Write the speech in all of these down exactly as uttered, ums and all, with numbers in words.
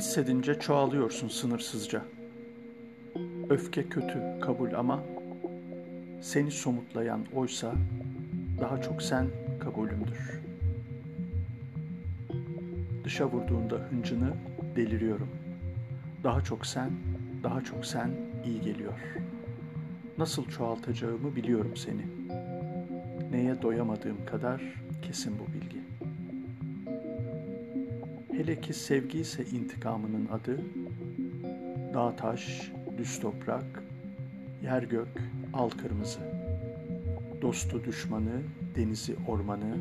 hissedince çoğalıyorsun sınırsızca. Öfke kötü, kabul, ama seni somutlayan oysa daha çok sen kabulümdür. Dışa vurduğunda hıncını deliriyorum. Daha çok sen, daha çok sen iyi geliyor. Nasıl çoğaltacağımı biliyorum seni. Neye doyamadığım kadar kesin bu bilgi. Hele ki sevgi ise intikamının adı. Dağ taş, düz toprak, yer gök, al kırmızı. Dostu düşmanı, denizi ormanı,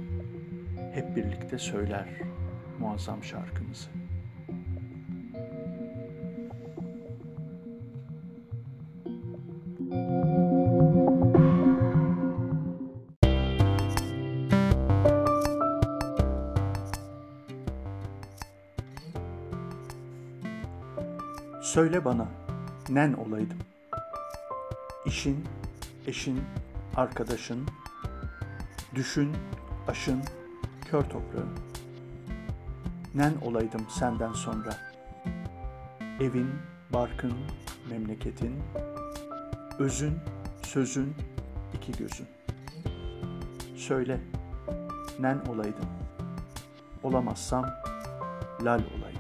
hep birlikte söyler muazzam şarkımızı. Söyle bana, nen olaydım. İşin, eşin, arkadaşın, düşün, aşın, kör toprağın. Nen olaydım senden sonra. Evin, barkın, memleketin, özün, sözün, iki gözün. Söyle, nen olaydım. Olamazsam, lal olaydım.